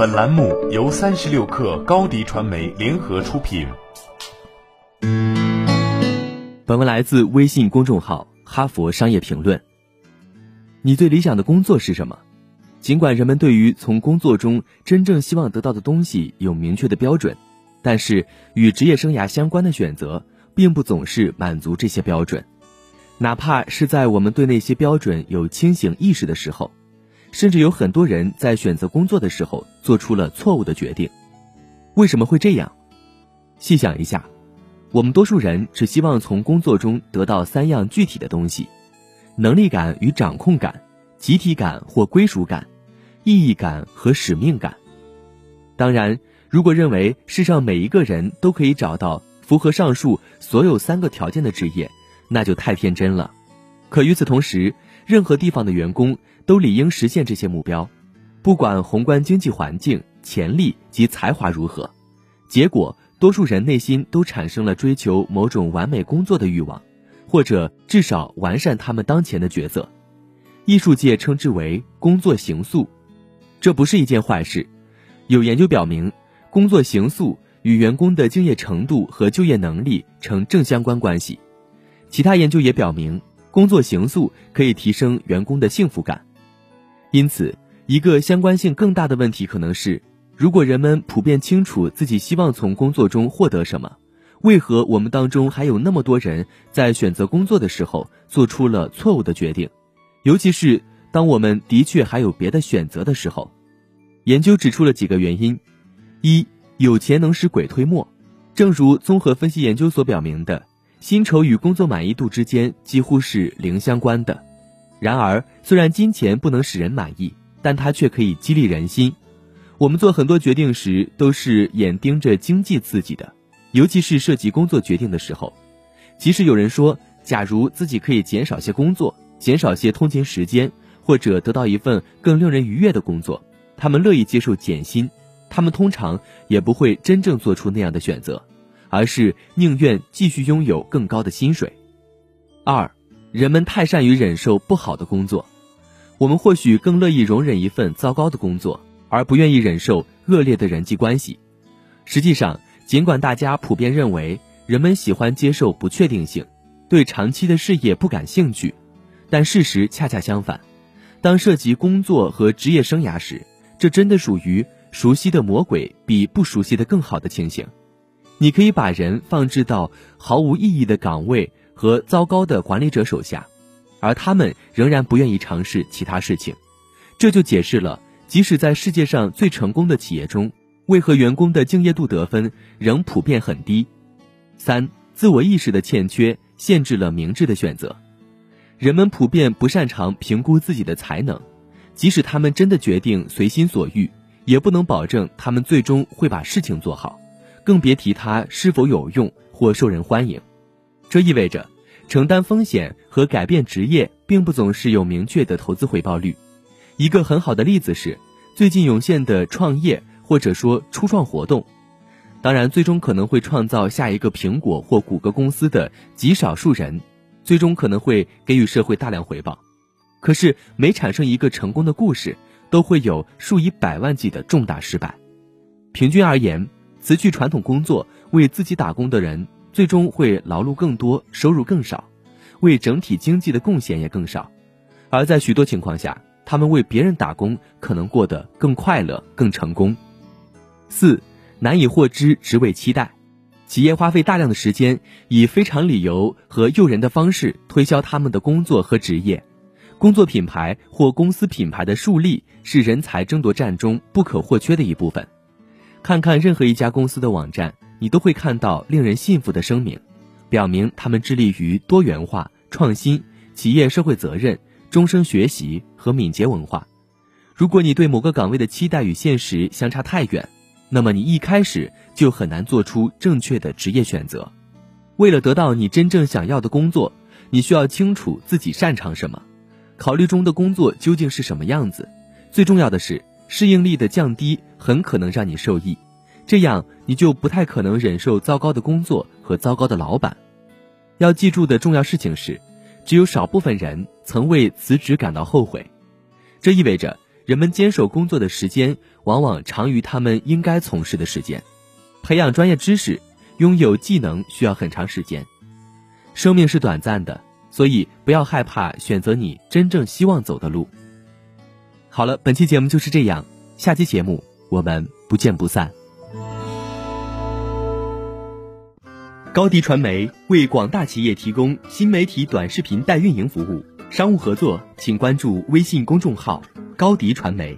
本栏目由36氪高迪传媒联合出品。本文来自微信公众号《哈佛商业评论》。你最理想的工作是什么？尽管人们对于从工作中真正希望得到的东西有明确的标准，但是与职业生涯相关的选择并不总是满足这些标准。哪怕是在我们对那些标准有清醒意识的时候，甚至有很多人在选择工作的时候做出了错误的决定。为什么会这样？细想一下，我们多数人只希望从工作中得到3样具体的东西：能力感与掌控感、集体感或归属感、意义感和使命感。当然，如果认为世上每一个人都可以找到符合上述所有3个条件的职业，那就太天真了。可与此同时，任何地方的员工都理应实现这些目标，不管宏观经济环境、潜力及才华如何。结果，多数人内心都产生了追求某种完美工作的欲望，或者至少完善他们当前的角色。艺术界称之为工作形塑，这不是一件坏事。有研究表明，工作形塑与员工的敬业程度和就业能力呈正相关关系。其他研究也表明，工作形塑可以提升员工的幸福感。因此，一个相关性更大的问题可能是，如果人们普遍清楚自己希望从工作中获得什么，为何我们当中还有那么多人在选择工作的时候做出了错误的决定？尤其是当我们的确还有别的选择的时候。研究指出了几个原因。一，有钱能使鬼推磨。正如综合分析研究所表明的，薪酬与工作满意度之间几乎是零相关的。然而，虽然金钱不能使人满意，但它却可以激励人心。我们做很多决定时都是眼盯着经济刺激的，尤其是涉及工作决定的时候。即使有人说，假如自己可以减少些工作，减少些通勤时间，或者得到一份更令人愉悦的工作，他们乐意接受减薪。他们通常也不会真正做出那样的选择，而是宁愿继续拥有更高的薪水。2，人们太善于忍受不好的工作。我们或许更乐意容忍一份糟糕的工作，而不愿意忍受恶劣的人际关系。实际上，尽管大家普遍认为人们喜欢接受不确定性，对长期的事业不感兴趣，但事实恰恰相反。当涉及工作和职业生涯时，这真的属于熟悉的魔鬼比不熟悉的更好的情形。你可以把人放置到毫无意义的岗位和糟糕的管理者手下，而他们仍然不愿意尝试其他事情。这就解释了，即使在世界上最成功的企业中，为何员工的敬业度得分仍普遍很低。3，自我意识的欠缺限制了明智的选择。人们普遍不擅长评估自己的才能，即使他们真的决定随心所欲，也不能保证他们最终会把事情做好，更别提它是否有用或受人欢迎。这意味着，承担风险和改变职业并不总是有明确的投资回报率。一个很好的例子是，最近涌现的创业或者说初创活动，当然最终可能会创造下一个苹果或谷歌公司的极少数人，最终可能会给予社会大量回报。可是每产生一个成功的故事，都会有数以百万计的重大失败。平均而言，辞去传统工作为自己打工的人，最终会劳碌更多，收入更少，为整体经济的贡献也更少。而在许多情况下，他们为别人打工可能过得更快乐，更成功。4，难以获知职位期待。企业花费大量的时间，以非常理由和诱人的方式推销他们的工作和职业。工作品牌或公司品牌的树立是人才争夺战中不可或缺的一部分。看看任何一家公司的网站，你都会看到令人信服的声明，表明他们致力于多元化、创新、企业社会责任、终生学习和敏捷文化。如果你对某个岗位的期待与现实相差太远，那么你一开始就很难做出正确的职业选择。为了得到你真正想要的工作，你需要清楚自己擅长什么，考虑中的工作究竟是什么样子。最重要的是，适应力的降低很可能让你受益，这样你就不太可能忍受糟糕的工作和糟糕的老板。要记住的重要事情是，只有少部分人曾为辞职感到后悔。这意味着，人们坚守工作的时间往往长于他们应该从事的时间。培养专业知识、拥有技能需要很长时间。生命是短暂的，所以不要害怕选择你真正希望走的路。好了，本期节目就是这样，下期节目我们不见不散。高迪传媒为广大企业提供新媒体短视频代运营服务，商务合作请关注微信公众号高迪传媒。